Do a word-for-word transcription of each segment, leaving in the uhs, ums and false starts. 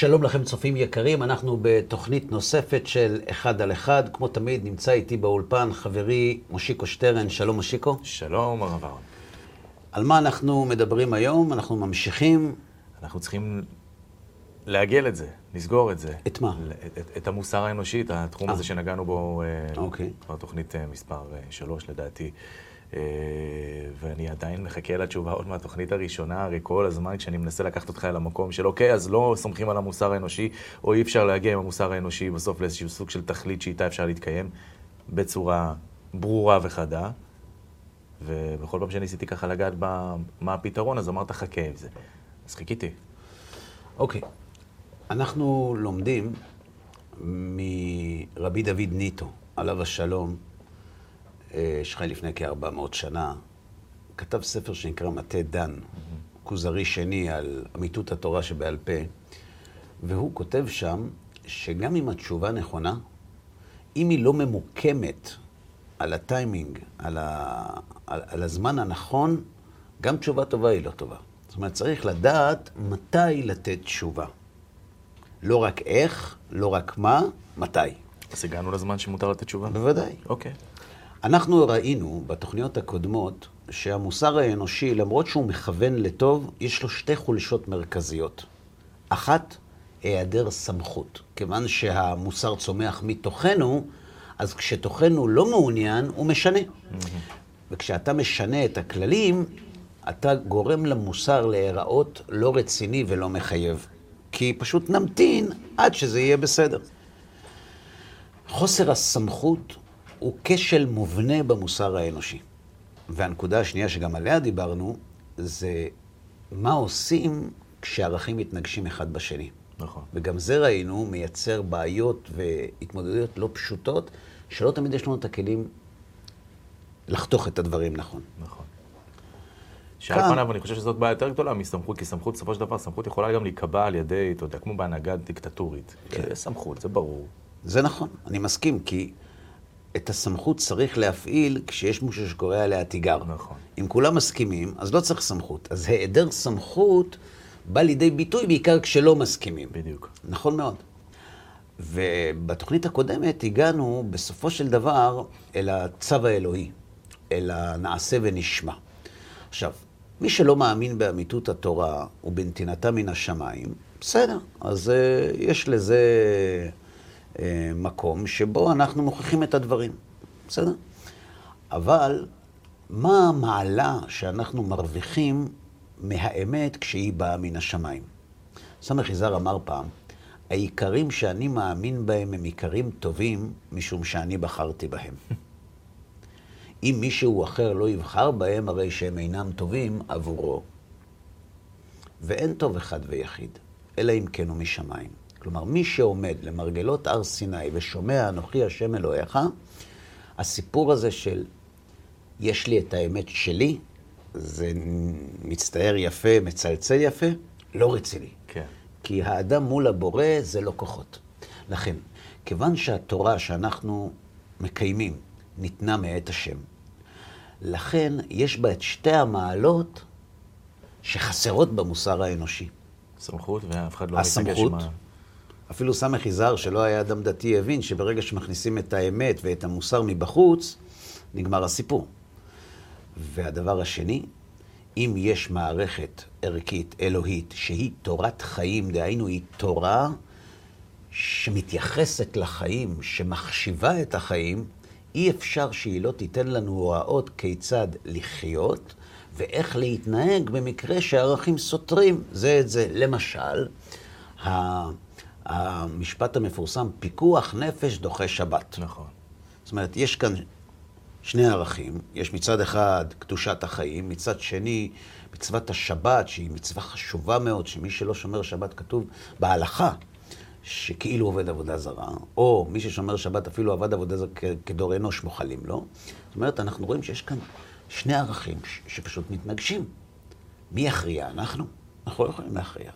שלום לכם צופים יקרים, אנחנו בתוכנית נוספת של אחד על אחד. כמו תמיד נמצא איתי באולפן חברי מושיקו שטרן. שלום מושיקו. שלום הרב אהרן. על מה אנחנו מדברים היום? אנחנו ממשיכים. אנחנו צריכים לעגל את זה, לסגור את זה. את מה? את, את, את המוסר האנושי, את התחום 아. הזה שנגענו בו אוקיי. כבר תוכנית מספר שלוש לדעתי. ואני עדיין מחכה לתשובה עוד מהתוכנית הראשונה, הרי כל הזמן כשאני מנסה לקחת אותך אל המקום של אוקיי, אז לא סומכים על המוסר האנושי, או אי אפשר להגיע עם המוסר האנושי בסוף לאיזשהו סוג של תכלית שאיתה אפשר להתקיים בצורה ברורה וחדה. ובכל פעם שניסיתי ככה לגעת במה הפתרון, אז אמרת חכה עם זה. אז חיכיתי. אוקיי. אנחנו לומדים מרבי דוד ניטו, עליו השלום, שחי לפני כ-ארבע מאות שנה, כתב ספר שנקרא מטה דן, כוזרי שני על אמיתות התורה שבעל פה, והוא כותב שם שגם אם התשובה נכונה, אם היא לא ממוקמת על הטיימינג, על, ה... על... על הזמן הנכון, גם תשובה טובה היא לא טובה. זאת אומרת, צריך לדעת מתי לתת תשובה. לא רק איך, לא רק מה, מתי. אז הגענו לזמן שמותר לתת תשובה? בוודאי. אוקיי. אנחנו ראינו בתוכניות הקודמות שהמוסר האנושי, למרות שהוא מכוון לטוב, יש לו שתי חולשות מרכזיות. אחת, היעדר סמכות. כיוון שהמוסר צומח מתוכנו, אז כשתוכנו לא מעוניין, הוא משנה. וכשאתה משנה את הכללים, אתה גורם למוסר להיראות לא רציני ולא מחייב. כי פשוט נמתין עד שזה יהיה בסדר. חוסר הסמכות הוא כשל מובנה במוסר האנושי. והנקודה השנייה שגם עליה דיברנו, זה מה עושים כשערכים מתנגשים אחד בשני. נכון. וגם זה ראינו מייצר בעיות והתמודדויות לא פשוטות, שלא תמיד יש לנו את הכלים לחתוך את הדברים נכון. נכון. שעל פניו, אני חושב שזאת בעיה יותר גדולה מסמכות, כי סמכות, בסופו של דבר, סמכות יכולה גם להיקבע על ידי, אתה יודע, כמו בהנהגה דיקטטורית. כן. סמכות, זה ברור. זה נכון, אני מסכים, כי את הסמכות צריך להפעיל כשיש מישהו שקורא עליה תיגר. נכון. אם כולם מסכימים, אז לא צריך סמכות. אז היעדר סמכות בא לידי ביטוי בעיקר כשלא מסכימים. בדיוק. נכון מאוד. ובתוכנית הקודמת הגענו בסופו של דבר אל הצו האלוהי, אל הנעשה ונשמע. עכשיו, מי שלא מאמין באמיתות התורה ובנתינתה מן השמיים, בסדר, אז uh, יש לזה uh, מקום שבו אנחנו מוכיחים את הדברים, בסדר? אבל מה המעלה שאנחנו מרוויחים מהאמת כשהיא באה מן השמיים? סמך יזהר אמר פעם, העיקרים שאני מאמין בהם הם עיקרים טובים משום שאני בחרתי בהם. אם מישהו אחר לא יבחר בהם, הרי שהם אינם טובים עבורו. ואין טוב אחד ויחיד, אלא אם כן הוא משמיים. כלומר, מי שעומד למרגלות הר סיני ושומע אנוכי השם אלוהיך, הסיפור הזה של יש לי את האמת שלי, זה מצטער יפה, מצלצל יפה, לא רציני. כן. כי האדם מול הבורא זה לא כוחות. לכן, כיוון שהתורה שאנחנו מקיימים, ניתנה מאת השם. לכן יש בה את שתי המעלות שחסרות במוסר האנושי. סמכות, ואף אחד לא מתנגש מה... אפילו סמך יזהר שלא היה אדם דתי הבין שברגע שמכניסים את האמת ואת המוסר מבחוץ, נגמר הסיפור. והדבר השני, אם יש מערכת ערכית, אלוהית, שהיא תורת חיים, דהיינו היא תורה שמתייחסת לחיים, שמחשיבה את החיים, אי אפשר שהיא לא תיתן לנו הוראות כיצד לחיות ואיך להתנהג במקרה שהערכים סותרים זה את זה. למשל, המשפט המפורסם, פיקוח נפש דוחה שבת. נכון. זאת אומרת, יש כאן שני ערכים. יש מצד אחד קדושת החיים, מצד שני מצוות השבת, שהיא מצווה חשובה מאוד, שמי שלא שומר שבת כתוב בהלכה. שכאילו עובד עבודה זרה, או מי ששומר שבת אפילו עבד עבודה זרה כדור אנוש מוחלים, לא? זאת אומרת, אנחנו רואים שיש כאן שני ערכים ש- שפשוט מתנגשים. מי יכריע? אנחנו. אנחנו לא יכולים להכריע.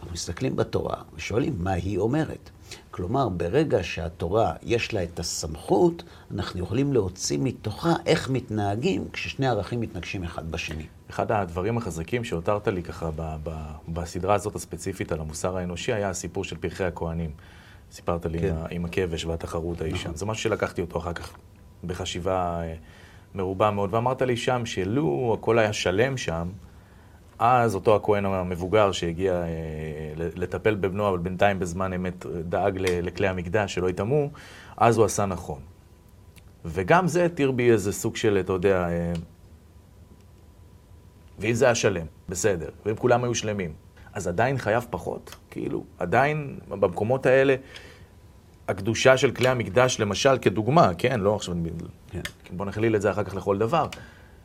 אנחנו מסתכלים בתורה ושואלים מה היא אומרת. כלומר, ברגע שהתורה יש לה את הסמכות, אנחנו יכולים להוציא מתוכה איך מתנהגים כששני ערכים מתנגשים אחד בשני. אחד הדברים החזקים שהותרת לי ככה ב- ב- בסדרה הזאת הספציפית על המוסר האנושי היה הסיפור של פרחי הכהנים. סיפרת לי כן. עם, עם הכבש והתחרות האישן. נכון. זה משהו שלקחתי אותו אחר כך בחשיבה מרובה מאוד, ואמרת לי שם שלו הכל היה שלם שם, אז אותו הכהן המבוגר שהגיע אה, לטפל בבנו, אבל בינתיים בזמן אמת דאג לכלי המקדש שלא יתאמו, אז הוא עשה נכון. וגם זה תיר בי איזה סוג של, אתה יודע, אה, ואם זה היה שלם, בסדר, ואם כולם היו שלמים, אז עדיין חייב פחות, כאילו, עדיין במקומות האלה, הקדושה של כלי המקדש, למשל, כדוגמה, כן, לא עכשיו, כן. בוא נחליל את זה אחר כך לכל דבר,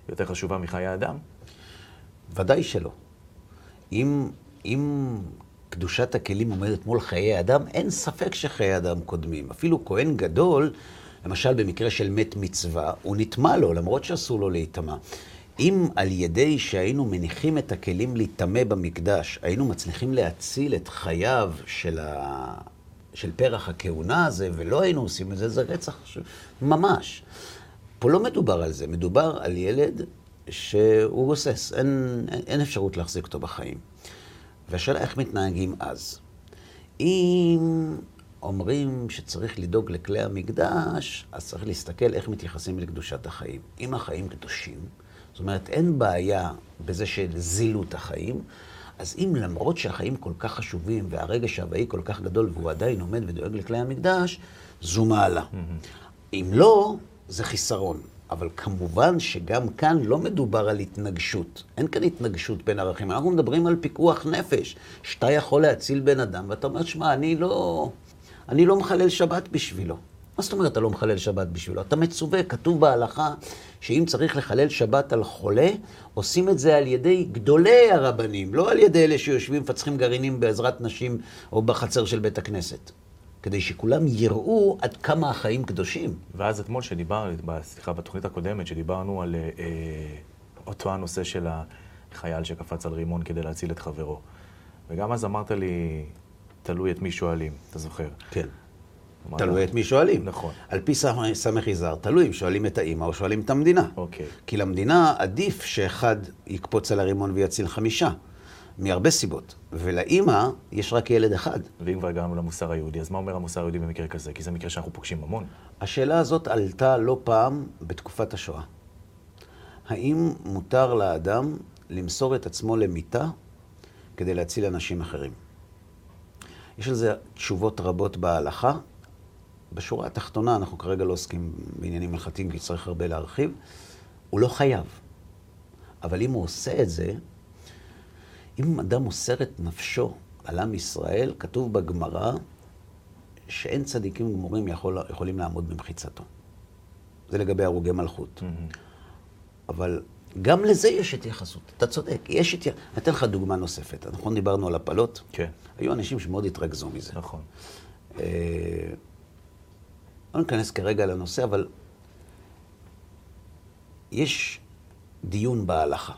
יותר חשובה מחיי האדם. ודאי שלא. אם, אם קדושת הכלים עומדת מול חיי האדם, אין ספק שחיי אדם קודמים. אפילו כהן גדול, למשל במקרה של מת מצווה, הוא נטמע לו, למרות שאסור לו להיטמע. אם על ידי שהיינו מניחים את הכלים להיטמע במקדש, היינו מצליחים להציל את חייו של ה... של פרח הכהונה הזה, ולא היינו עושים את זה, זה רצח ממש. פה לא מדובר על זה, מדובר על ילד שהוא גוסס, אין, אין אפשרות להחזיק אותו בחיים. והשאלה איך מתנהגים אז. אם אומרים שצריך לדאוג לכלי המקדש, אז צריך להסתכל איך מתייחסים לקדושת החיים. אם החיים קדושים, זאת אומרת, אין בעיה בזה של זילות החיים, אז אם למרות שהחיים כל כך חשובים, והרגש הבאי כל כך גדול, והוא עדיין עומד ודואג לכלי המקדש, זו מעלה. אם לא, זה חיסרון. אבל כמובן שגם כאן לא מדובר על התנגשות. אין כאן התנגשות בין ערכים. אנחנו מדברים על פיקוח נפש, שאתה יכול להציל בן אדם, ואתה אומר, שמע, אני לא, אני לא מחלל שבת בשבילו. מה זאת אומרת, אתה לא מחלל שבת בשבילו? אתה מצווה, כתוב בהלכה, שאם צריך לחלל שבת על חולה, עושים את זה על ידי גדולי הרבנים, לא על ידי אלה שיושבים ופצחים גרעינים בעזרת נשים או בחצר של בית הכנסת. כדי שכולם יראו עד כמה החיים קדושים. ואז אתמול שדיברנו, סליחה, בתוכנית הקודמת, שדיברנו על אה, אותו הנושא של החייל שקפץ על רימון כדי להציל את חברו. וגם אז אמרת לי, תלוי את מי שואלים, אתה זוכר? כן. תלוי את מי שואלים. נכון. על פי סמך יזהר, תלוי אם שואלים את האמא או שואלים את המדינה. אוקיי. כי למדינה עדיף שאחד יקפוץ על הרימון ויציל חמישה, מהרבה סיבות. ולאמא יש רק ילד אחד. ואם כבר הגענו למוסר היהודי, אז מה אומר המוסר היהודי במקרה כזה? כי זה מקרה שאנחנו פוגשים המון. השאלה הזאת עלתה לא פעם בתקופת השואה. האם מותר לאדם למסור את עצמו למיטה כדי להציל אנשים אחרים? יש לזה תשובות רבות בהלכה. בשורה התחתונה, אנחנו כרגע לא עוסקים בעניינים הלכתיים, כי צריך הרבה להרחיב. הוא לא חייב. אבל אם הוא עושה את זה, אם אדם מוסר את נפשו על עם ישראל, כתוב בגמרא שאין צדיקים גמורים יכול, יכולים לעמוד במחיצתו. זה לגבי הרוגי מלכות. Mm-hmm. אבל גם לזה יש התייחסות. אתה צודק, יש התייחסות. נתן לך דוגמה נוספת. אנחנו דיברנו על הפלות. כן. היו אנשים שמאוד התרגזו מזה. נכון. אה... לא ניכנס כרגע לנושא, אבל יש דיון בהלכה.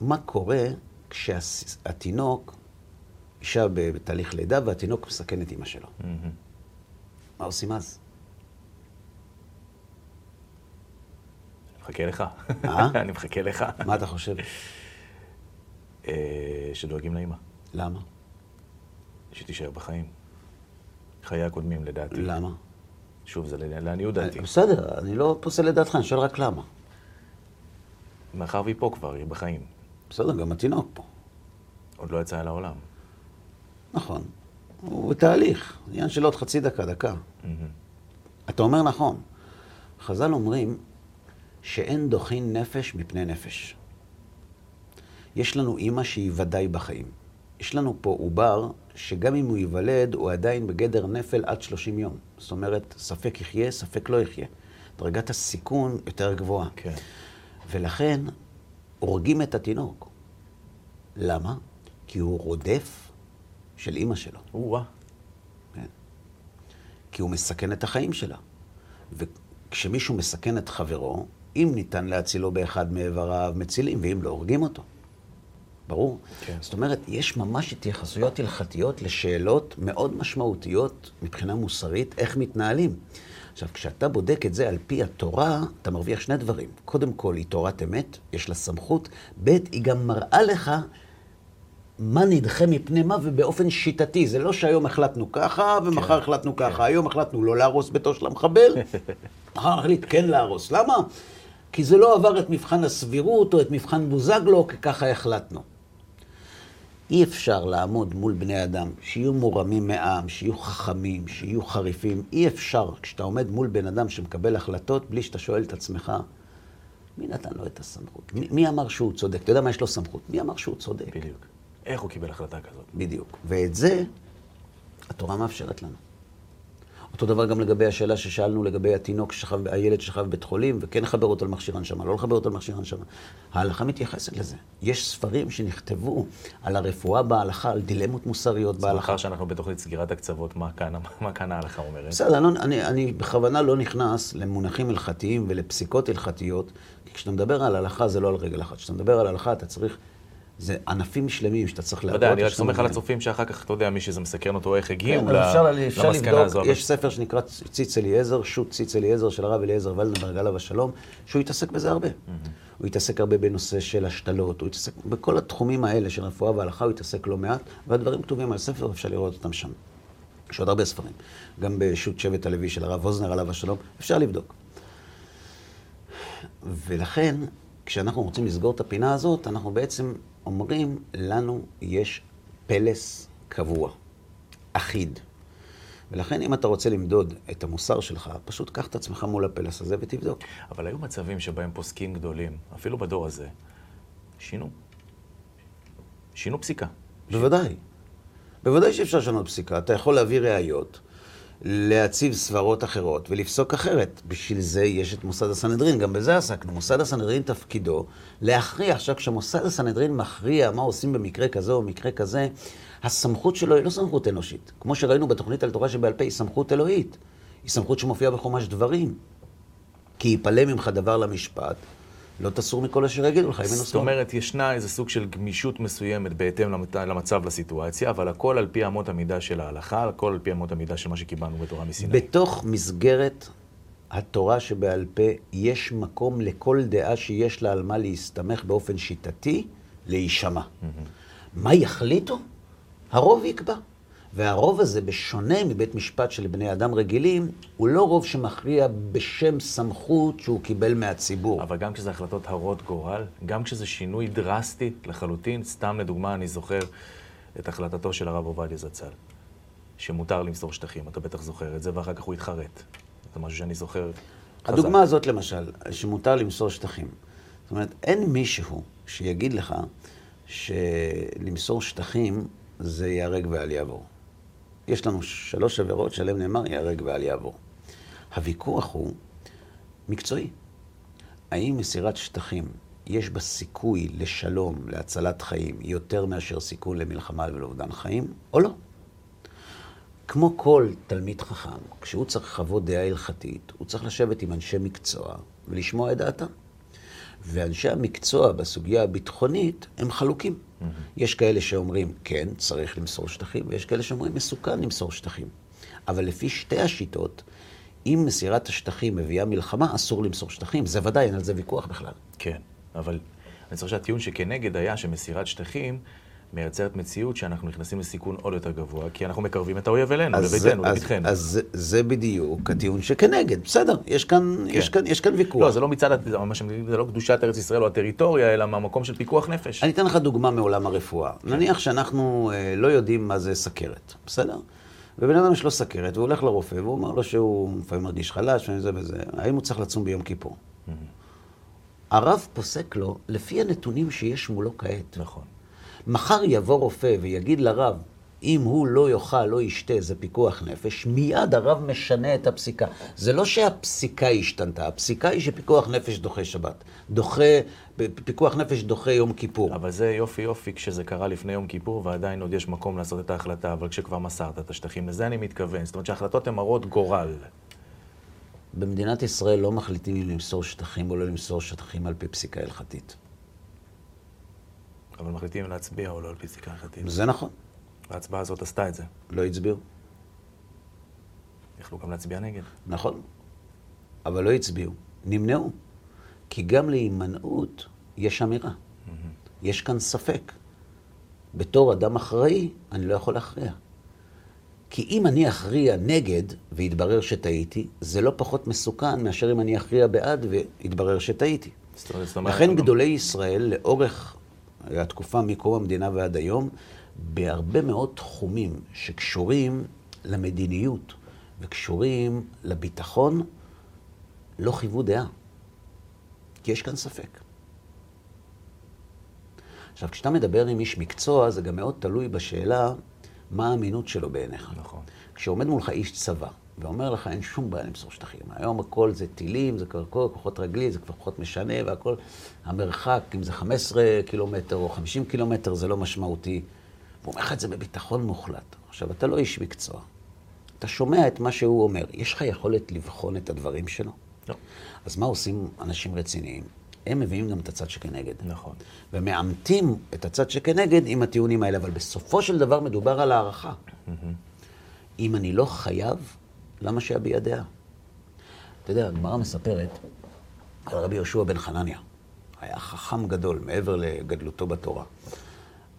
מה קורה כשהתינוק, אישה בתהליך לידה, והתינוק מסכן את אמא שלו. Mm-hmm. מה עושים אז? אני מחכה לך. מה? אני מחכה לך. מה אתה חושב? שדואגים לאמא. למה? שתישאר בחיים. חיי הקודמים לדעתי. למה? שוב, זה לעניות דעתי. בסדר, אני לא פוסל לדעתך, אני שואל רק למה. מאחר והיא פה כבר, היא בחיים. בסדר, גם התינוק פה. עוד לא יצא אל העולם. נכון. הוא בתהליך. עניין של עוד חצי דקה, דקה. Mm-hmm. אתה אומר נכון. חז"ל אומרים שאין דוחין נפש מפני נפש. יש לנו אמא שהיא ודאי בחיים. יש לנו פה עובר שגם אם הוא ייוולד, הוא עדיין בגדר נפל עד שלושים יום. זאת אומרת, ספק יחיה, ספק לא יחיה. דרגת הסיכון יותר גבוהה. כן. ולכן, הורגים את התינוק. למה? כי הוא רודף של אמא שלו. וואה. כן. כי הוא מסכן את החיים שלה. וכשמישהו מסכן את חברו, אם ניתן להצילו באחד מאיבריו, מצילים, ואם לא, הורגים אותו. ברור? כן. זאת אומרת, יש ממש התייחסויות הלכתיות לשאלות מאוד משמעותיות מבחינה מוסרית, איך מתנהלים. עכשיו, כשאתה בודק את זה על פי התורה, אתה מרוויח שני דברים. קודם כל, היא תורת אמת, יש לה סמכות. ב', היא גם מראה לך מה נדחה מפני מה ובאופן שיטתי. זה לא שהיום החלטנו ככה ומחר כן. החלטנו ככה. כן. היום החלטנו לא להרוס ביתו של המחבל, מחר החליט כן להרוס. למה? כי זה לא עבר את מבחן הסבירות או את מבחן בוזגלו, כי ככה החלטנו. אי אפשר לעמוד מול בני אדם שיהיו מורמים מעם, שיהיו חכמים, שיהיו חריפים. אי אפשר כשאתה עומד מול בן אדם שמקבל החלטות בלי שאתה שואל את עצמך, מי נתן לו את הסמכות? מי, מי אמר שהוא צודק? אתה יודע מה יש לו סמכות? מי אמר שהוא צודק? בדיוק. איך הוא קיבל החלטה כזאת? בדיוק. ואת זה התורה מאפשרת לנו. אותו דבר גם לגבי השאלה ששאלנו לגבי התינוק ששכב, הילד ששכב בית חולים, וכן לחבר אותו למכשיר הנשמה, לא לחבר אותו למכשיר הנשמה. ההלכה מתייחסת לזה. יש ספרים שנכתבו על הרפואה בהלכה, על דילמות מוסריות בהלכה. מאחר שאנחנו בתוכנית סגירת הקצוות, מה כאן, מה כאן ההלכה אומרת? בסדר, אני, אני, אני בכוונה לא נכנס למונחים הלכתיים ולפסיקות הלכתיות, כי כשאתה מדבר על הלכה זה לא על רגל אחת. כשאתה מדבר על הלכה אתה צריך... זה ענפים שלמים שאתה צריך להראות. אני רק סומך על הצופים שאחר כך, אתה יודע, מי שזה מסקרן אותו, איך הגיעו למסקנה הזו. יש ספר שנקרא ציץ אליעזר, שו"ת ציץ אליעזר של הרב אליעזר ולדנברג עליו השלום, שהוא התעסק בזה הרבה. הוא התעסק הרבה בנושא של השתלות, הוא התעסק בכל התחומים האלה של רפואה והלכה, הוא התעסק לא מעט, והדברים כתובים על ספר, אפשר לראות אותם שם. יש עוד הרבה ספרים. גם בשו"ת שבט הלוי של הרב ווזנר עליו השלום, אפשר לבדוק. ולכן, כשאנחנו רוצים לסגור את הפינה הזאת, אנחנו בעצם אומרים לנו יש פלס קבוע, אחיד. ולכן אם אתה רוצה למדוד את המוסר שלך, פשוט קח את עצמך מול הפלס הזה ותבדוק. אבל היו מצבים שבהם פוסקים גדולים, אפילו בדור הזה, שינו. שינו פסיקה. בוודאי. בוודאי שאפשר לשנות פסיקה. אתה יכול להביא ראיות, להציב סברות אחרות ולפסוק אחרת. בשביל זה יש את מוסד הסנהדרין, גם בזה עסקנו. מוסד הסנהדרין תפקידו להכריע. עכשיו, כשמוסד הסנהדרין מכריע מה עושים במקרה כזה או מקרה כזה, הסמכות שלו היא לא סמכות אנושית. כמו שראינו בתוכנית על תורה שבעל פה, היא סמכות אלוהית. היא סמכות שמופיעה בחומש דברים. כי ייפלא ממך דבר למשפט, לא תסור מכל אשר יגידו לך. זאת אומרת, ישנה איזה סוג של גמישות מסוימת בהתאם למצב, לסיטואציה, אבל הכל על פי אמות המידה של ההלכה, הכל על פי אמות המידה של מה שקיבלנו בתורה מסיני. בתוך מסגרת התורה שבעל פה יש מקום לכל דעה שיש לה על מה להסתמך באופן שיטתי, להישמע. מה יחליטו? הרוב יקבע. והרוב הזה, בשונה מבית משפט של בני אדם רגילים, הוא לא רוב שמכריע בשם סמכות שהוא קיבל מהציבור. אבל גם כשזה החלטות הרות גורל, גם כשזה שינוי דרסטי לחלוטין, סתם לדוגמה אני זוכר את החלטתו של הרב עובדיה זצ"ל, שמותר למסור שטחים, אתה בטח זוכר את זה, ואחר כך הוא התחרט. זה משהו שאני זוכר חזק. הדוגמה הזאת למשל, שמותר למסור שטחים. זאת אומרת, אין מישהו שיגיד לך שלמסור שטחים זה יהרג ואל יעבור. יש לנו שלוש עבירות שעליהן נאמר יהרג ואל יעבור. הוויכוח הוא מקצועי. האם מסירת שטחים יש בה סיכוי לשלום, להצלת חיים, יותר מאשר סיכון למלחמה ולאובדן חיים, או לא? כמו כל תלמיד חכם, כשהוא צריך חוות דעה הלכתית, הוא צריך לשבת עם אנשי מקצוע ולשמוע את דעתם. ואנשי המקצוע בסוגיה הביטחונית הם חלוקים. Mm-hmm. יש כאלה שאומרים, כן, צריך למסור שטחים, ויש כאלה שאומרים, מסוכן למסור שטחים. אבל לפי שתי השיטות, אם מסירת השטחים מביאה מלחמה, אסור למסור שטחים. זה ודאי, אין על זה ויכוח בכלל. כן, אבל אני חושב שהטיעון שכנגד היה שמסירת שטחים מייצרת מציאות שאנחנו נכנסים לסיכון עוד יותר גבוה, כי אנחנו מקרבים את האויב אלינו, לביתנו, לביתכנו. אז זה בדיוק הטיעון שכנגד. בסדר, יש כאן ויכוח. לא, זה לא מצד, זה לא קדושת ארץ ישראל או הטריטוריה, אלא מהמקום של פיקוח נפש. אני אתן לך דוגמה מעולם הרפואה. נניח שאנחנו לא יודעים מה זה סכרת, בסדר? ובן אדם יש לו סכרת, והוא הולך לרופא, והוא אומר לו שהוא לפעמים מרגיש חלש, וזה וזה. האם הוא צריך לצום ביום כיפור? הרב פוסק לו לפי הנתונים שיש מולו כעת. נכון. מחר יבוא רופא ויגיד לרב, אם הוא לא יאכל, לא ישתה, זה פיקוח נפש, מיד הרב משנה את הפסיקה. זה לא שהפסיקה השתנתה, הפסיקה היא שפיקוח נפש דוחה שבת. דוחה, פיקוח נפש דוחה יום כיפור. אבל זה יופי יופי כשזה קרה לפני יום כיפור, ועדיין עוד יש מקום לעשות את ההחלטה, אבל כשכבר מסרת את השטחים, לזה אני מתכוון. זאת אומרת שההחלטות הן הרות גורל. במדינת ישראל לא מחליטים אם למסור שטחים או לא למסור שטחים על פי פסיקה הלכתית. אבל מחליטים להצביע או לא על פי סיכה החלטית. זה נכון. וההצבעה הזאת עשתה את זה. לא הצביעו. יכלו גם להצביע נגד. נכון. אבל לא הצביעו. נמנעו. כי גם להימנעות יש אמירה. Mm-hmm. יש כאן ספק. בתור אדם אחראי, אני לא יכול להכריע. כי אם אני אכריע נגד והתברר שטעיתי, זה לא פחות מסוכן מאשר אם אני אכריע בעד והתברר שטעיתי. לכן גדולי ישראל לאורך התקופה מקום המדינה ועד היום, בהרבה מאוד תחומים שקשורים למדיניות וקשורים לביטחון, לא חיוו דעה. כי יש כאן ספק. עכשיו, כשאתה מדבר עם איש מקצוע, זה גם מאוד תלוי בשאלה מה האמינות שלו בעיניך. נכון. כשעומד מולך איש צבא ואומר לך, אין שום בעיה למסור שטחים. היום הכל זה טילים, זה קרקור, כוחות רגלי, זה כבר פחות משנה, והכל המרחק, אם זה חמישה עשר קילומטר או חמישים קילומטר, זה לא משמעותי. והוא אומר לך את זה בביטחון מוחלט. עכשיו, אתה לא איש מקצוע. אתה שומע את מה שהוא אומר. יש לך יכולת לבחון את הדברים שלו? לא. אז מה עושים אנשים רציניים? הם מביאים גם את הצד שכנגד. נכון. ומאמתים את הצד שכנגד עם הטיעונים האלה, אבל בסופו של דבר מדובר על הערכה. אם אני לא חייב, למה שיביע דעה? אתה יודע, הגמרא מספרת על רבי יהושע בן חנניה. היה חכם גדול מעבר לגדלותו בתורה.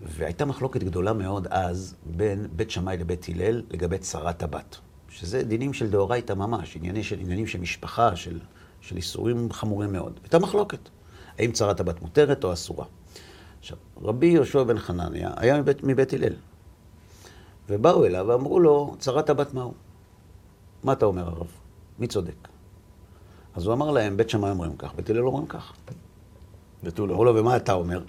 והייתה מחלוקת גדולה מאוד אז בין בית שמאי לבית הלל לגבי צרת הבת. שזה דינים של דאורייתא ממש, עניינים של, עניינים של משפחה, של... של איסורים חמורים מאוד. הייתה מחלוקת. האם צרת הבת מותרת או אסורה? עכשיו, רבי יהושע בן חנניה היה מבית, מבית הלל. ובאו אליו ואמרו לו, צרת הבת מהו? מה אתה אומר הרב? מי צודק? אז הוא אמר להם, בית שמאי אומרים כך, בית הלל אומרים כך. ותו לא. אמרו לו, ומה אתה אומר?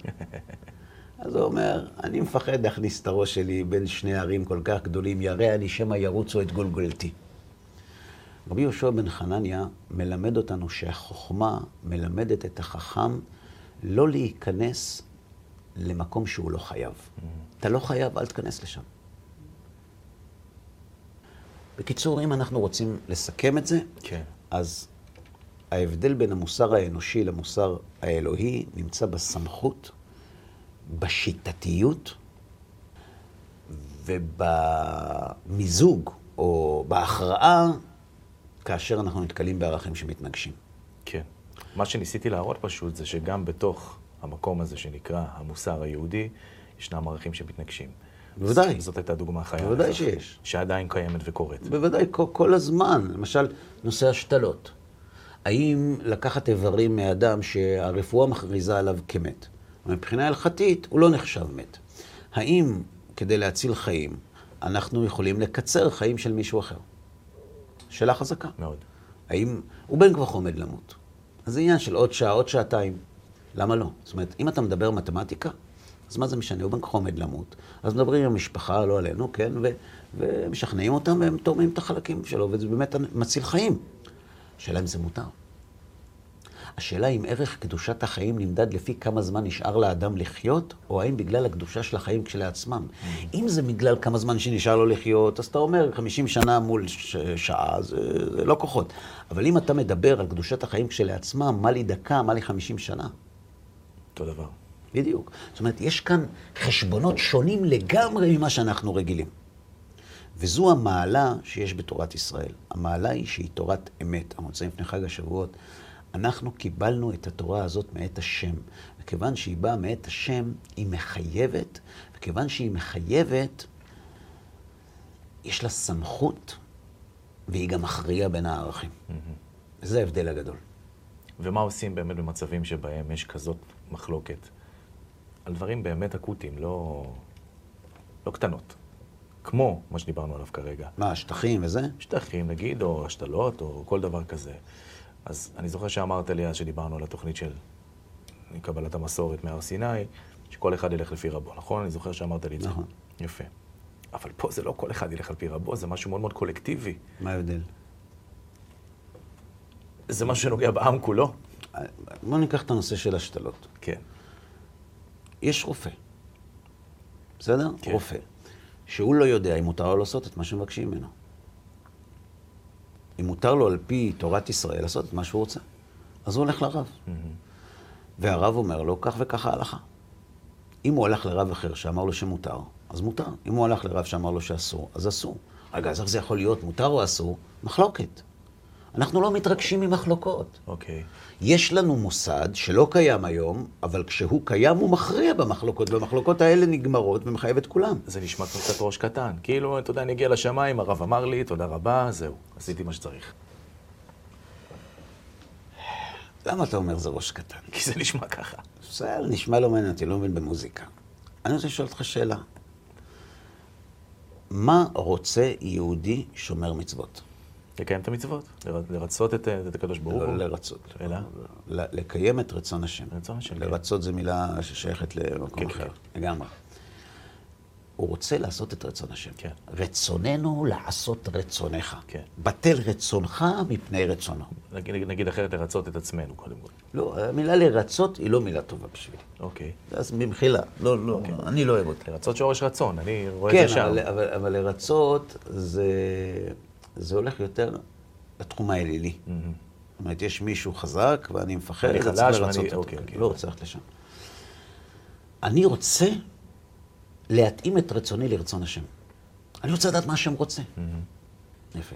אז הוא אומר, אני מפחד להכניס את הראש שלי בין שני ערים כל כך גדולים, ירא אני שמא ירוצו את גולגולתי. רבי יהושע בן חנניה מלמד אותנו שהחוכמה מלמדת את החכם לא להיכנס למקום שהוא לא חייב. אתה לא חייב, אל תכנס לשם. בקיצור, אם אנחנו רוצים לסכם את זה, אז ההבדל בין המוסר האנושי למוסר האלוהי נמצא בסמכות, בשיטתיות ובמיזוג או בהכרעה, כאשר אנחנו נתקלים בערכים שמתנגשים. כן. מה שניסיתי להראות פשוט זה שגם בתוך המקום הזה שנקרא המוסר היהודי, ישנם ערכים שמתנגשים. בוודאי. זאת הייתה דוגמה חיה. בוודאי שיש. שעדיין קיימת וקורית. בוודאי, כל הזמן. למשל, נושא השתלות. האם לקחת איברים מאדם שהרפואה מכריזה עליו כמת? מבחינה הלכתית, הוא לא נחשב מת. האם כדי להציל חיים, אנחנו יכולים לקצר חיים של מישהו אחר? שאלה חזקה. מאוד. האם... הוא בין כבר עומד למות. אז זה עניין של עוד שעה, עוד שעתיים. למה לא? זאת אומרת, אם אתה מדבר מתמטיקה, אז מה זה משנה? הוא בין כבר עומד למות. אז מדברים עם המשפחה, לא עלינו, כן? ו... ומשכנעים אותם והם תורמים את החלקים שלו, וזה באמת מציל חיים. השאלה אם זה מותר. השאלה אם ערך קדושת החיים נמדד לפי כמה זמן נשאר לאדם לחיות, או האם בגלל הקדושה של החיים כשלעצמם. אם זה בגלל כמה זמן שנשאר לו לחיות, אז אתה אומר חמישים שנה מול שעה, זה לא כוחות. אבל אם אתה מדבר על קדושת החיים כשלעצמם, מה לי דקה, מה לי חמישים שנה? אותו דבר. בדיוק. זאת אומרת, יש כאן חשבונות שונים לגמרי ממה שאנחנו רגילים. וזו המעלה שיש בתורת ישראל. המעלה היא שהיא תורת אמת. המוצאים לפני חג השבועות. אנחנו קיבלנו את התורה הזאת מאת השם. וכיוון שהיא באה מאת השם, היא מחייבת, וכיוון שהיא מחייבת, יש לה סמכות, והיא גם מכריעה בין הערכים. וזה ההבדל הגדול. ומה עושים באמת במצבים שבהם יש כזאת מחלוקת? על דברים באמת אקוטיים, לא, לא קטנות. כמו מה שדיברנו עליו כרגע. מה, שטחים וזה? שטחים, נגיד, או השתלות, או כל דבר כזה. אז אני זוכר שאמרת לי אז שדיברנו על התוכנית של קבלת המסורת מהר סיני, שכל אחד ילך לפי רבו, נכון? אני זוכר שאמרת לי את זה. נכון. יפה. אבל פה זה לא כל אחד ילך לפי רבו, זה משהו מאוד מאוד קולקטיבי. מה ההבדל? זה משהו שנוגע בעם כולו. בוא ניקח את הנושא של השתלות. כן. יש רופא. בסדר? כן. רופא. שהוא לא יודע אם מותר לו לעשות את מה שמבקשים ממנו. אם מותר לו על פי תורת ישראל לעשות את מה שהוא רוצה, אז הוא הולך לרב. Mm-hmm. והרב אומר לו, כך וככה ההלכה. אם הוא הלך לרב אחר שאמר לו שמותר, אז מותר. אם הוא הלך לרב שאמר לו שאסור, אז אסור. רגע, אז איך זה יכול להיות מותר או אסור? מחלוקת. אנחנו לא מתרגשים ממחלוקות. אוקיי. יש לנו מוסד שלא קיים היום, אבל כשהוא קיים הוא מכריע במחלוקות, והמחלוקות האלה נגמרות ומחייב את כולם. זה נשמע כמו קצת ראש קטן. כאילו, אתה יודע, אני אגיע לשמיים, הרב אמר לי, תודה רבה, זהו, עשיתי מה שצריך. למה אתה אומר זה ראש קטן? כי זה נשמע ככה. זה נשמע לא מעניין, אני לא מבין במוזיקה. אני רוצה לשאול אותך שאלה. מה רוצה יהודי שומר מצוות? לקיים את המצוות, לרצות את, את הקדוש ברוך הוא. לא לרצות. אלא? לקיים את רצון השם. רצון השם. לרצות זו מילה ששייכת למקום אחר. לגמרי. הוא רוצה לעשות את רצון השם. כן. רצוננו לעשות רצונך. כן. בטל רצונך מפני רצונו. נגיד, נגיד אחרת, לרצות את עצמנו, קודם כל. לא, המילה לרצות היא לא מילה טובה בשבילי. אוקיי. אז במחילה. לא, לא, אוקיי. אני לא אוהב אותה. לרצות שורש רצון, אני רואה כן, את זה שם. כן, אבל, אבל לרצות זה... זה הולך יותר לתחום האלילי. Mm-hmm. זאת אומרת, יש מישהו חזק ואני מפחד, אני חלש ואני... אוקיי, אוקיי. לא רוצה ללכת לשם. אני רוצה להתאים את רצוני לרצון השם. אני רוצה לדעת מה השם רוצה. Mm-hmm. יפה.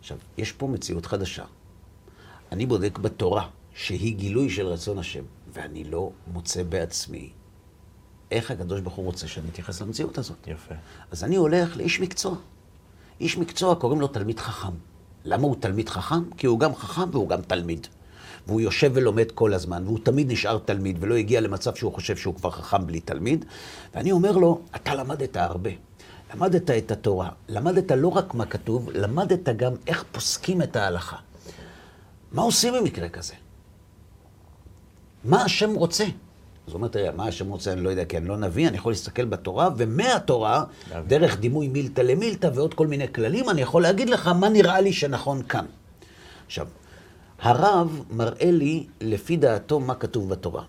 עכשיו, יש פה מציאות חדשה. אני בודק בתורה שהיא גילוי של רצון השם, ואני לא מוצא בעצמי איך הקדוש ברוך הוא רוצה שאני אתייחס למציאות הזאת. יפה. אז אני הולך לאיש מקצוע. איש מקצוע קוראים לו תלמיד חכם. למה הוא תלמיד חכם? כי הוא גם חכם והוא גם תלמיד. והוא יושב ולומד כל הזמן, והוא תמיד נשאר תלמיד, ולא הגיע למצב שהוא חושב שהוא כבר חכם בלי תלמיד. ואני אומר לו, אתה למדת הרבה. למדת את התורה. למדת לא רק מה כתוב, למדת גם איך פוסקים את ההלכה. מה עושים במקרה כזה? מה השם רוצה? זאת אומרת, תראה, מה השם רוצה, אני לא יודע, כי אני לא נביא, אני יכול להסתכל בתורה, ומהתורה, דרך דימוי מילתא למילתא ועוד כל מיני כללים, אני יכול להגיד לך מה נראה לי שנכון כאן. עכשיו, הרב מראה לי לפי דעתו מה כתוב בתורה.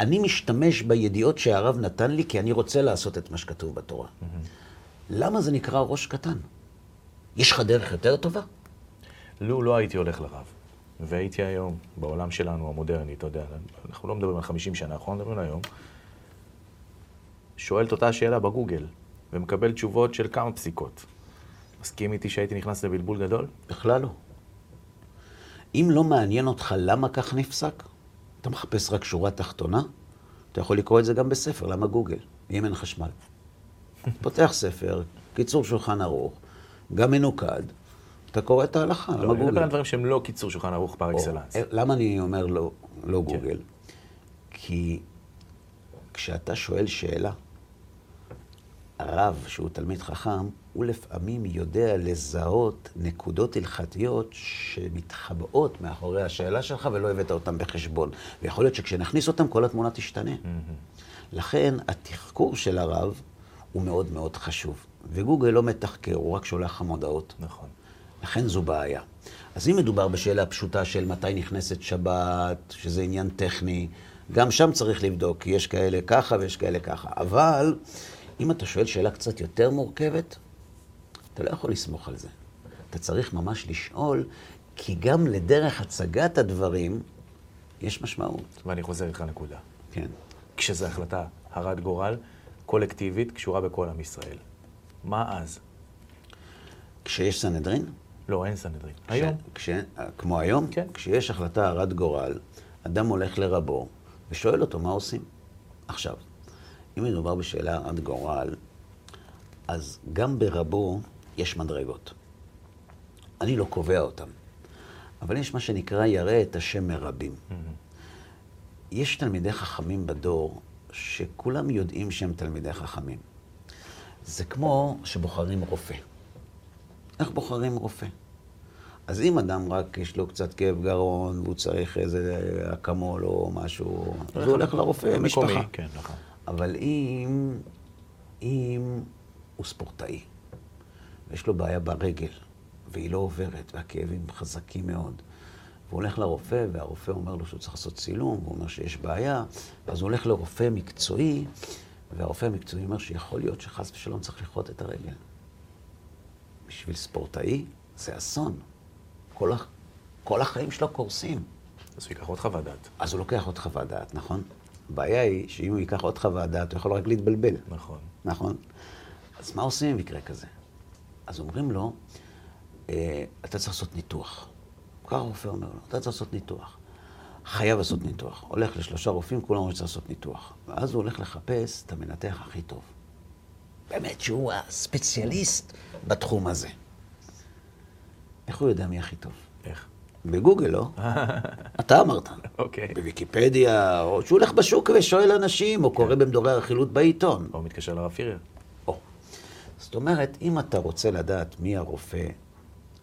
אני משתמש בידיעות שהרב נתן לי, כי אני רוצה לעשות את מה שכתוב בתורה. למה זה נקרא ראש קטן? יש לך דרך יותר טובה? לא, לא הייתי הולך לרב. והייתי היום, בעולם שלנו המודרני, אתה יודע, אנחנו לא מדברים על חמישים שנה, אנחנו מדברים היום, שואל את אותה שאלה בגוגל, ומקבל תשובות של כמה פסיקות. מסכים איתי שהייתי נכנס לבלבול גדול? בכלל לא. אם לא מעניין אותך למה כך נפסק, אתה מחפש רק שורה תחתונה, אתה יכול לקרוא את זה גם בספר, למה גוגל? ימין חשמל. פותח ספר, קיצור שולחן ארוך, גם מנוקד, אתה קורא את ההלכה, למה גוגל? אני מדבר על דברים שהם לא קיצור שולחן ערוך פר אקסלנס. למה אני אומר לא גוגל? כי כשאתה שואל שאלה, הרב, שהוא תלמיד חכם, הוא לפעמים יודע לזהות נקודות הלכתיות שמתחבאות מאחורי השאלה שלך ולא הבאת אותן בחשבון. ויכול להיות שכשנכניס אותן, כל התמונה תשתנה. לכן, התחקור של הרב הוא מאוד מאוד חשוב. וגוגל לא מתחקר, הוא רק שולח המודעות. נכון. לכן זו בעיה. אז אם מדובר בשאלה הפשוטה של מתי נכנסת שבת, שזה עניין טכני, גם שם צריך לבדוק, כי יש כאלה ככה ויש כאלה ככה. אבל אם אתה שואל שאלה קצת יותר מורכבת, אתה לא יכול לסמוך על זה. אתה צריך ממש לשאול, כי גם לדרך הצגת הדברים יש משמעות. ואני חוזר לך נקודה. כן. כשזו החלטה הרת גורל, קולקטיבית, קשורה בכל עם ישראל. מה אז? כשיש סנהדרין? לא, אין סנהדרין. היום? כש, כמו היום? כן. כשיש החלטה הרת גורל, אדם הולך לרבו ושואל אותו מה עושים. עכשיו, אם מדובר בשאלה הרת גורל, אז גם ברבו יש מדרגות. אני לא קובע אותם. אבל יש מה שנקרא ירא את השם מרבים. Mm-hmm. יש תלמידי חכמים בדור שכולם יודעים שהם תלמידי חכמים. זה כמו שבוחרים רופא. איך בוחרים רופא? אז אם אדם רק יש לו קצת כאב גרון, והוא צריך איזה אקמול או משהו, אז הוא הולך לרופא, משפחה. אבל אם, אם הוא ספורטאי, ויש לו בעיה ברגל, והיא לא עוברת, והכאבים חזקים מאוד, והוא הולך לרופא, והרופא אומר לו שהוא צריך לעשות צילום, והוא אומר שיש בעיה, אז הוא הולך לרופא מקצועי, והרופא המקצועי אומר שיכול להיות שחס ושלום צריך לכרות את הרגל. בשביל ספורטאי, זה אסון. כל, הח... כל החיים שלו קורסים. אז הוא ייקח עוד חוות דעת. אז הוא לוקח עוד חוות דעת, נכון? הבעיה היא שאם הוא ייקח עוד חוות דעת, הוא יכול רק להתבלבל. נכון. נכון? אז מה עושים במקרה כזה? אז אומרים לו, אתה צריך לעשות ניתוח. כך הרופא אומר לו, אתה צריך לעשות ניתוח. חייב לעשות ניתוח. הולך לשלושה רופאים, כולם אומרים שצריך לעשות ניתוח. ואז הוא הולך לחפש את המנתח הכי טוב. באמת שהוא הספציאליסט בתחום הזה. איך הוא יודע מי הכי טוב? איך? בגוגל, לא? אתה אמרת. אוקיי. בוויקיפדיה, או שהוא הולך בשוק ושואל אנשים, או קורא במדורי הרכילות בעיתון. או מתקשר לרפיריה. או. זאת אומרת, אם אתה רוצה לדעת מי הרופא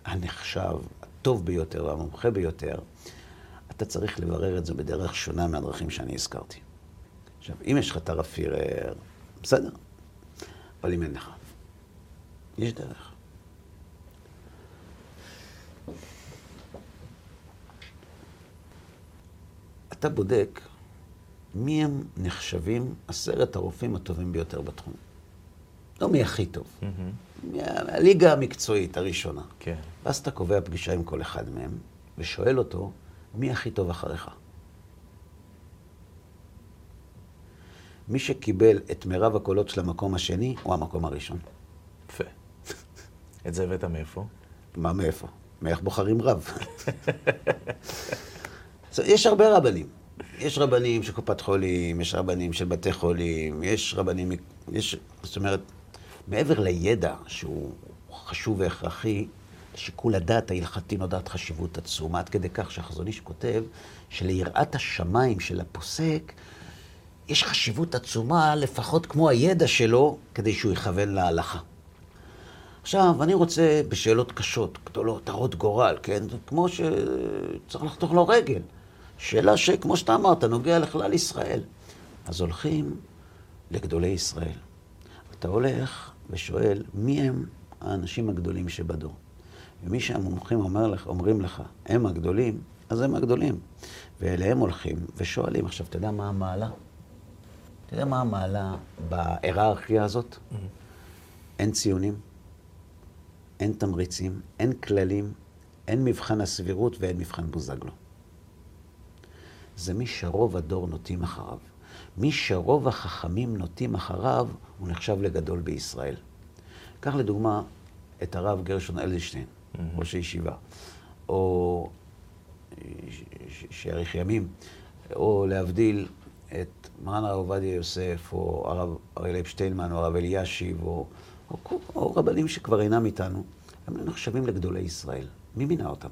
הנחשב, הטוב ביותר והמומחה ביותר, אתה צריך לברר את זה בדרך שונה מהדרכים שאני הזכרתי. עכשיו, אם יש לך את הרפיריה, בסדר. אבל אם אין לך, יש דרך. אתה בודק מי הם נחשבים עשרת הרופאים הטובים ביותר בתחום. לא מי הכי טוב, מי הליגה המקצועית הראשונה. ואז אתה קובע פגישה עם כל אחד מהם, ושואל אותו מי הכי טוב אחריך. מי שקיבל את מירב הקולות של המקום השני, הוא המקום הראשון. יפה. את זה הבאת מאיפה? מה מאיפה? מאיך בוחרים רב? יש הרבה רבנים. יש רבנים של קופת חולים, יש רבנים של בתי חולים, יש רבנים... יש, זאת אומרת, מעבר לידע שהוא חשוב והכרחי, שיקול הדעת ההלכתי נודעת חשיבות עצומה, עד כדי כך שהחזוניש כותב שליראת השמיים של הפוסק, יש חשיבות עצומה, לפחות כמו הידע שלו, כדי שהוא יכוון להלכה. עכשיו, אני רוצה בשאלות קשות, גדולות, הרות גורל, כן? כמו שצריך לחתוך לו רגל. שאלה שכמו שאתה אמרת, נוגע לכלל ישראל. אז הולכים לגדולי ישראל. אתה הולך ושואל, מי הם האנשים הגדולים שבדור? ומי שהמומחים אומר לך, אומרים לך, הם הגדולים, אז הם הגדולים. ואליהם הולכים ושואלים. עכשיו, אתה יודע מה המעלה? אתה יודע מה המעלה בהיררכיה הזאת? Mm-hmm. אין ציונים, אין תמריצים, אין כללים, אין מבחן הסבירות ואין מבחן בוזגלו. זה מי שרוב הדור נוטים אחריו. מי שרוב החכמים נוטים אחריו, הוא נחשב לגדול בישראל. קח לדוגמה את הרב גרשון אלדשטיין, mm-hmm. ראש הישיבה, או ש... ש... שעריך ימים, או להבדיל את מרן הרב עובדיה יוסף, או הרב אריאל שטיינמן, או הרב אלישיב, או, או, או רבנים שכבר אינם איתנו, הם לא נחשבים לגדולי ישראל. מי מינה אותם?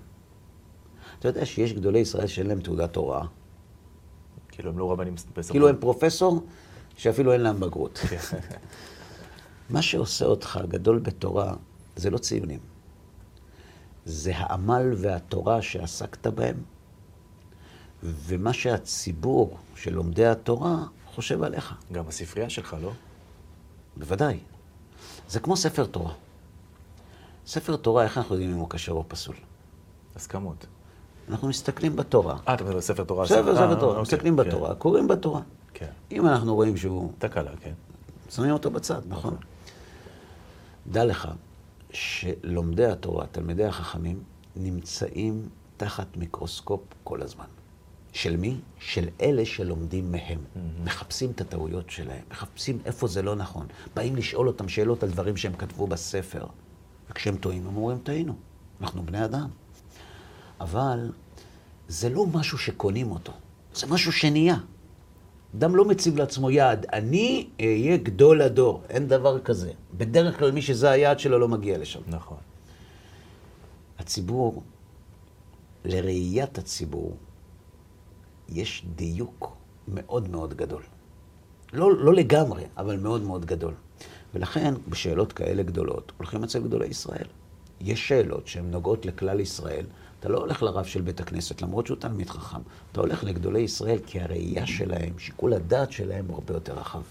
אתה יודע שיש גדולי ישראל שאין להם תעודת הוראה? כאילו הם לא רבנים בסדר. כאילו הם פרופסור שאפילו אין להם בגרות. מה שעושה אותך גדול בתורה זה לא ציונים. זה העמל והתורה שעסקת בהם, ומה שהציבור של לומדי התורה חושב עליך. גם הספרייה שלך, לא? בוודאי. זה כמו ספר תורה. ספר תורה, איך אנחנו יודעים אם הוא כשר או פסול? הסכמות. אנחנו מסתכלים בתורה. אה, אתה מדבר ספר תורה. ספר, ספר תורה. מסתכלים בתורה, קוראים בתורה. כן. אם אנחנו רואים שהוא... תקלה, כן. שמים אותו בצד, נכון? דע לך שלומדי התורה, תלמידי החכמים, נמצאים תחת מיקרוסקופ כל הזמן. של מי? של אלה שלומדים מהם. Mm-hmm. מחפשים את הטעויות שלהם, מחפשים איפה זה לא נכון. באים לשאול אותם שאלות על דברים שהם כתבו בספר. וכשהם טועים, הם אומרים, טעינו. אנחנו בני אדם. אבל זה לא משהו שקונים אותו. זה משהו שנהיה. אדם לא מציב לעצמו יעד. אני אהיה גדול הדור. אין דבר כזה. בדרך כלל מי שזה היעד שלו לא מגיע לשם. נכון. הציבור... לראיית הציבור יש דיוק מאוד מאוד גדול. לא, לא לגמרי, אבל מאוד מאוד גדול. ולכן בשאלות כאלה גדולות הולכים אצל גדולי ישראל. יש שאלות שהן נוגעות לכלל ישראל. אתה לא הולך לרב של בית הכנסת, למרות שהוא תלמיד חכם. אתה הולך לגדולי ישראל כי הראייה שלהם, שיקול הדעת שלהם הרבה יותר רחב.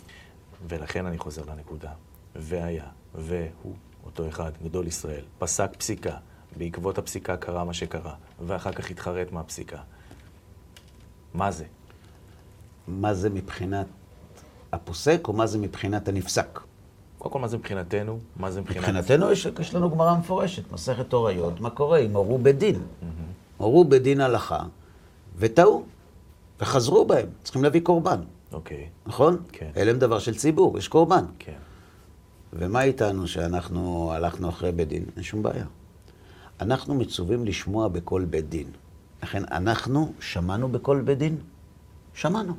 ולכן אני חוזר לנקודה. והיה, והוא, אותו אחד, גדול ישראל, פסק פסיקה. בעקבות הפסיקה קרה מה שקרה, ואחר כך התחרט מהפסיקה. מה זה? מה זה מבחינת הפוסק, או מה זה מבחינת הנפסק? קודם כל, מה זה מבחינתנו? מה זה מבחינת... מבחינתנו יש, יש לנו גמרא מפורשת, מסכת תוריות, מה קורה? אם הורו בדין. הורו בדין הלכה, וטעו. וחזרו בהם, צריכים להביא קורבן. אוקיי. נכון? כן. אלם דבר של ציבור, יש קורבן. כן. ומה איתנו שאנחנו הלכנו אחרי בית דין? אין שום בעיה. אנחנו מצווים לשמוע בכל בית דין. לכן אנחנו שמענו בכל בית דין? שמענו.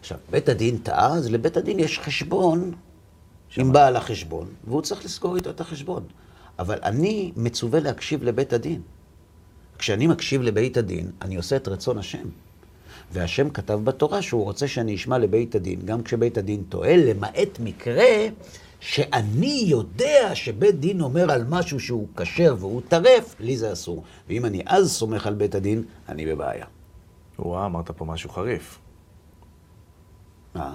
עכשיו, בית הדין טעה, אז לבית הדין יש חשבון, אם בא על החשבון, והוא צריך לסגור איתו את החשבון. אבל אני מצווה להקשיב לבית הדין. כשאני מקשיב לבית הדין, אני עושה את רצון השם. והשם כתב בתורה שהוא רוצה שאני אשמע לבית הדין, גם כשבית הדין טועה, למעט מקרה שאני יודע שבית דין אומר על משהו שהוא כשר והוא טרף, לי זה אסור. ואם אני אז סומך על בית הדין, אני בבעיה. וואה, אמרת פה משהו חריף. מה?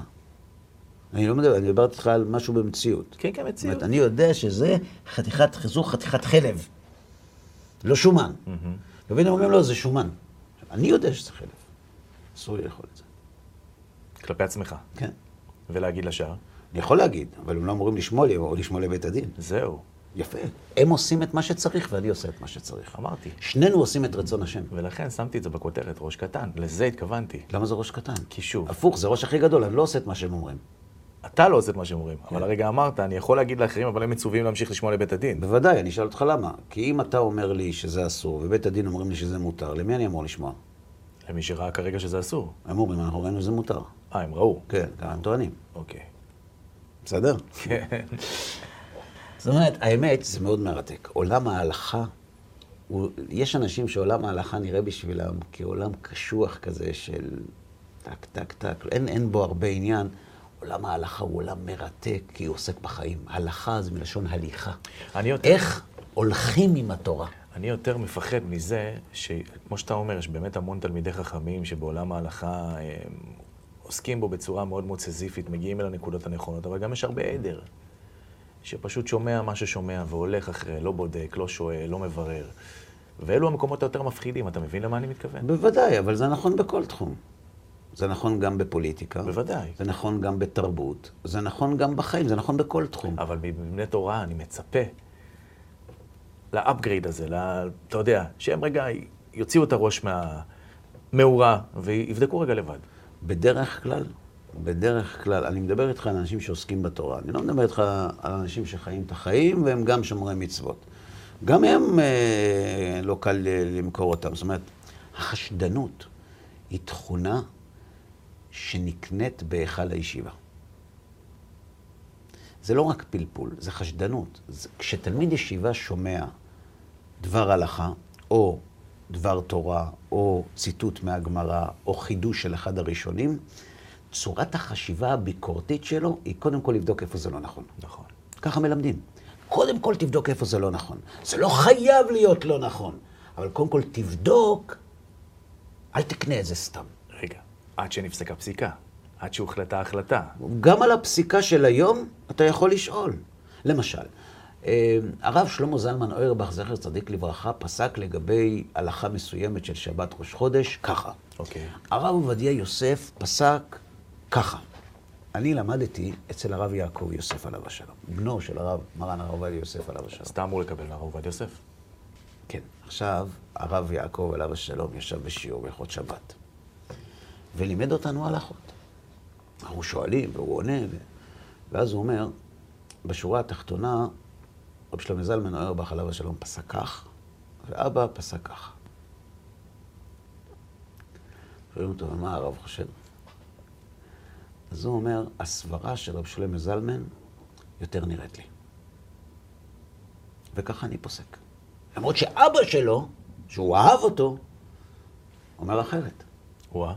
אני לא מדבר, אני מדברת איתך על משהו במציאות. כן, כן, מציאות. זאת אומרת, אני יודע שזה חתיכת חיזוך, חתיכת חלב. לא שומן. ובין אומרים לו, זה שומן. אני יודע שזה חלב. אסור לי לאכול את זה. כלפי עצמך. כן. ולהגיד לשאר? אני יכול להגיד, אבל הם לא אמורים לשמוע לי, או לשמוע לבית הדין. זהו. יפה. הם עושים את מה שצריך, ואני עושה את מה שצריך. אמרתי. שנינו עושים את רצון השם. ולכן שמתי את זה בכותרת, ראש קטן. לזה התכוונתי. למה זה ראש קטן? כי שוב. הפוך, זה ראש הכי גדול, אני לא עושה את מה שהם אומרים. אתה לא עושה את מה שהם אומרים, אבל הרגע אמרת, אני יכול להגיד לאחרים, אבל הם מצווים להמשיך לשמוע לבית הדין. בוודאי, אני אשאל אותך למה. כי אם אתה אומר לי שזה אסור, ובית הדין אומרים לי שזה מותר, למי אני אמור לשמוע? למי שראה כרגע שזה אסור. הם אומרים, אנחנו ראינו שזה מותר. אה, הם ראו. כן, הם טוענים. אוקיי. בסדר? כן. זאת אומרת, האמת זה מאוד מרתק. עולם ההלכה, יש אנשים שעולם ההלכה נראה בשבילם כעולם קשוח כזה של טק, טק, טק, אין בו הרבה עניין. עולם ההלכה הוא עולם מרתק, כי הוא עוסק בחיים. הלכה זה מלשון הליכה. איך הולכים עם התורה? אני יותר מפחד מזה שכמו שאתה אומר, יש באמת המון תלמידי חכמים שבעולם ההלכה עוסקים בו בצורה מאוד מאוד סזיפית, מגיעים אל הנקודות הנכונות, אבל גם יש הרבה עדר שפשוט שומע מה ששומע והולך אחרי, לא בודק, לא שואל, לא מברר. ואלו המקומות היותר מפחידים, אתה מבין למה אני מתכוון? בוודאי, אבל זה נכון בכל תחום. זה נכון גם בפוליטיקה. בוודאי. זה נכון גם בתרבות. זה נכון גם בחיים, זה נכון בכל תחום. אבל מבני תורה אני מצפה לאפגריד הזה, לה, אתה יודע, שהם רגע יוציאו את הראש מהמאורה ויבדקו רגע לבד. בדרך כלל, בדרך כלל, אני מדבר איתך על אנשים שעוסקים בתורה. אני לא מדבר איתך על אנשים שחיים את החיים והם גם שומרי מצוות. גם הם אה, לא קל למכור אותם. זאת אומרת, החשדנות היא תכונה שנקנית בהיכל הישיבה. זה לא רק פלפול, זה חשדנות. זה, כשתלמיד ישיבה שומע דבר הלכה, או דבר תורה, או ציטוט מהגמרא, או חידוש של אחד הראשונים, צורת החשיבה הביקורתית שלו היא קודם כל לבדוק איפה זה לא נכון. נכון. ככה מלמדים. קודם כל תבדוק איפה זה לא נכון. זה לא חייב להיות לא נכון. אבל קודם כל תבדוק, אל תקנה את זה סתם. רגע, עד שנפסקה פסיקה. עד שהוחלטה החלטה. גם על הפסיקה של היום אתה יכול לשאול. למשל, הרב שלמה זלמן אוירבך, זכר צדיק לברכה, פסק לגבי הלכה מסוימת של שבת ראש חודש, ככה. אוקיי. הרב עובדיה יוסף פסק ככה. אני למדתי אצל הרב יעקב יוסף עליו השלום, בנו של הרב מרן הרב עובדיה יוסף עליו השלום. אז אתה אמור לקבל הרב עובדיה יוסף? כן. עכשיו, הרב יעקב עליו השלום ישב בשיעור בהלכות שבת, ולימד אותנו הלכות. אנחנו שואלים והוא עונה, ואז הוא אומר, בשורה התחתונה, רב שלמה זלמן אוירבך עליו השלום פסק כך, ואבא פסק כך. שואלים אותו, מה הרב חושב? אז הוא אומר, הסברה של רב שלמה זלמן יותר נראית לי. וככה אני פוסק. למרות שאבא שלו, שהוא אהב אותו, אומר אחרת. וואה.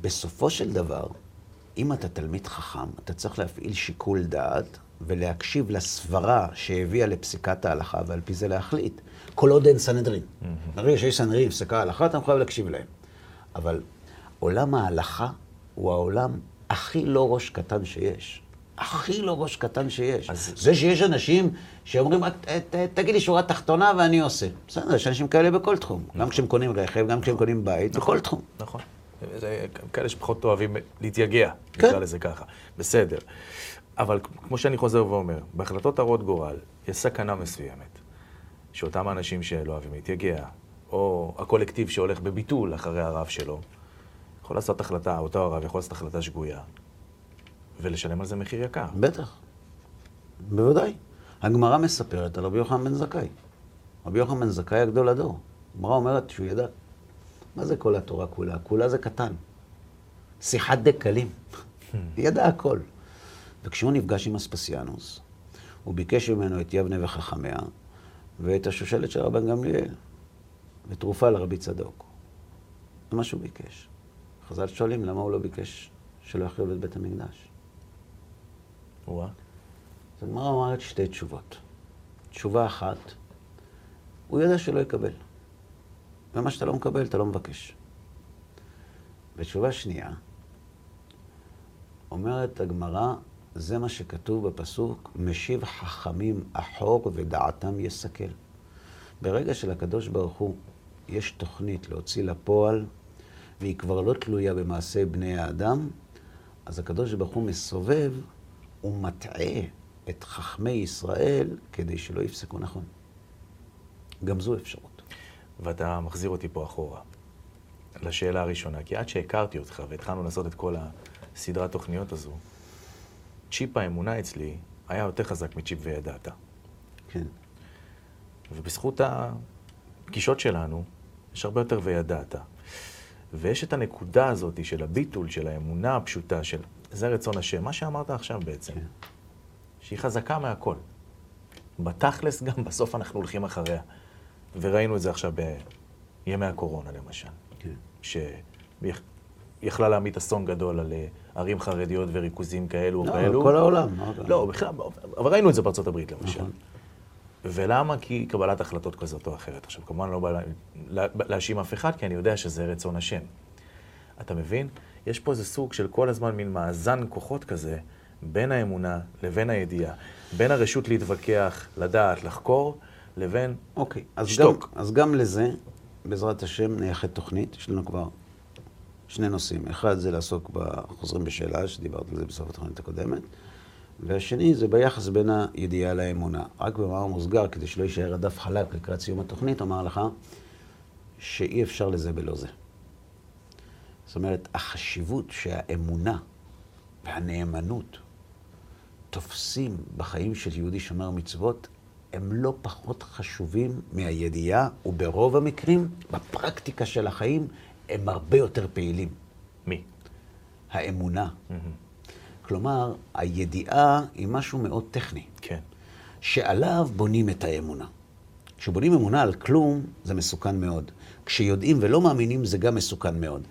בסופו של דבר, אם אתה תלמיד חכם, אתה צריך להפעיל שיקול דעת ולהקשיב לסברה שהביאה לפסיקת ההלכה, ועל פי זה להחליט. כל עוד אין סנהדרין. נראה שיש סנהדרין, פסיקה ההלכה, אתה מחויב להקשיב להם. אבל עולם ההלכה הוא העולם הכי לא ראש קטן שיש. הכי לא ראש קטן שיש. זה שיש אנשים שאומרים, תגיד לי שורה תחתונה ואני עושה. בסדר, יש אנשים כאלה בכל תחום. גם כשהם קונים רכב, גם כשהם קונים בית, בכל תחום. נכון. כאלה שפחות אוהבים להתייגע, כן. נקרא לזה ככה. בסדר. אבל כמו שאני חוזר ואומר, בהחלטות הרות גורל יש סכנה מסוימת, שאותם האנשים שלא אוהבים להתייגע, או הקולקטיב שהולך בביטול אחרי הרב שלו, יכול לעשות החלטה, אותו הרב יכול לעשות החלטה שגויה, ולשלם על זה מחיר יקר. בטח, בוודאי. הגמרא מספרת על רבי יוחנן בן זכאי. רבי יוחנן בן זכאי הגדול הדור. הגמרא אומרת שהוא ידע. מה זה כל התורה כולה? כולה זה קטן. שיחת דקלים. ידע הכל. וכשהוא נפגש עם אספסיאנוס, הוא ביקש ממנו את יבנה וחכמיה, ואת השושלת של רבן גמליאל, ותרופה לרבי צדוק. זה מה שהוא ביקש. חז"ל שואלים למה הוא לא ביקש שלא יחריב את בית המקדש. וואה. אז הגמרא אומרת שתי תשובות. תשובה אחת, הוא ידע שלא יקבל. ומה שאתה לא מקבל, אתה לא מבקש. ותשובה שנייה, אומרת הגמרא, זה מה שכתוב בפסוק, משיב חכמים אחור ודעתם יסכל. ברגע של הקדוש ברוך הוא יש תוכנית להוציא לפועל, והיא כבר לא תלויה במעשה בני האדם, אז הקדוש ברוך הוא מסובב ומטעה את חכמי ישראל כדי שלא יפסקו נכון. גם זו אפשרות. ואתה מחזיר אותי פה אחורה, לשאלה הראשונה, כי עד שהכרתי אותך והתחלנו לעשות את כל הסדרת התוכניות הזו, צ'יפ האמונה אצלי היה יותר חזק מצ'יפ וידעת. כן. ובזכות הפגישות שלנו, יש הרבה יותר וידעת. ויש את הנקודה הזאת של הביטול, של האמונה הפשוטה, של זה רצון השם, מה שאמרת עכשיו בעצם, כן. שהיא חזקה מהכל. בתכלס גם בסוף אנחנו הולכים אחריה. וראינו את זה עכשיו בימי הקורונה למשל. כן. שיכלה להמיט אסון גדול על ערים חרדיות וריכוזים כאלו לא, כאלו. כל העולם. לא, בכלל, אבל ראינו את זה בארצות הברית למשל. נכון. ולמה? כי קבלת החלטות כזאת או אחרת. עכשיו, כמובן לא בא לה, להאשים אף אחד, כי אני יודע שזה רצון השם. אתה מבין? יש פה איזה סוג של כל הזמן מין מאזן כוחות כזה, בין האמונה לבין הידיעה, בין הרשות להתווכח, לדעת, לחקור, לבין אוקיי, אז שתוק. גם, אז גם לזה, בעזרת השם, נייחד תוכנית. יש לנו כבר שני נושאים. אחד זה לעסוק בחוזרים בשאלה, שדיברת על זה בסוף התוכנית הקודמת, והשני זה ביחס בין הידיעה לאמונה. רק במאמר מוסגר, כדי שלא יישאר הדף חלק לקראת סיום התוכנית, אומר לך שאי אפשר לזה בלא זה. זאת אומרת, החשיבות שהאמונה והנאמנות תופסים בחיים של יהודי שומר מצוות, הם לא פחות חשובים מהידיעה, וברוב המקרים, בפרקטיקה של החיים, הם הרבה יותר פעילים. מי? האמונה. Mm-hmm. כלומר, הידיעה היא משהו מאוד טכני. כן. שעליו בונים את האמונה. כשבונים אמונה על כלום, זה מסוכן מאוד. כשיודעים ולא מאמינים, זה גם מסוכן מאוד.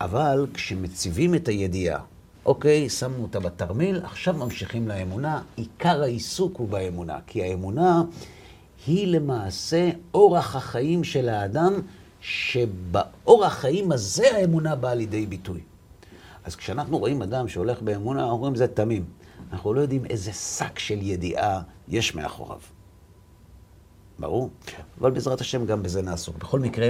אבל כשמציבים את הידיעה, אוקיי, שמנו אותה בתרמיל, עכשיו ממשיכים לאמונה. עיקר העיסוק הוא באמונה, כי האמונה היא למעשה אורח החיים של האדם, שבאורח החיים הזה האמונה באה לידי ביטוי. אז כשאנחנו רואים אדם שהולך באמונה, אנחנו רואים זה תמים. אנחנו לא יודעים איזה שק של ידיעה יש מאחוריו. ברור? אבל בעזרת השם גם בזה נעסוק. בכל מקרה,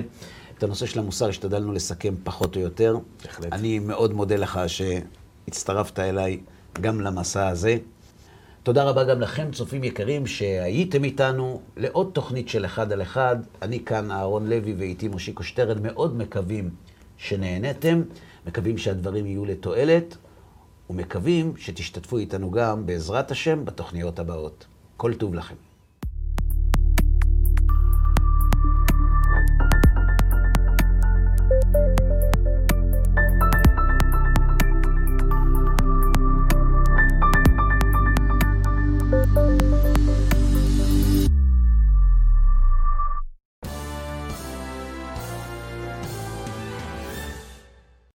את הנושא של המוסר השתדלנו לסכם פחות או יותר. בהחלט. אני מאוד מודה לך שהצטרפת אליי גם למסע הזה. תודה רבה גם לכם, צופים יקרים, שהייתם איתנו לעוד תוכנית של אחד על אחד. אני כאן, אהרן לוי, ואיתי מושיקו שטרן. מאוד מקווים שנהנתם, מקווים שהדברים יהיו לתועלת, ומקווים שתשתתפו איתנו גם בעזרת השם בתוכניות הבאות. כל טוב לכם.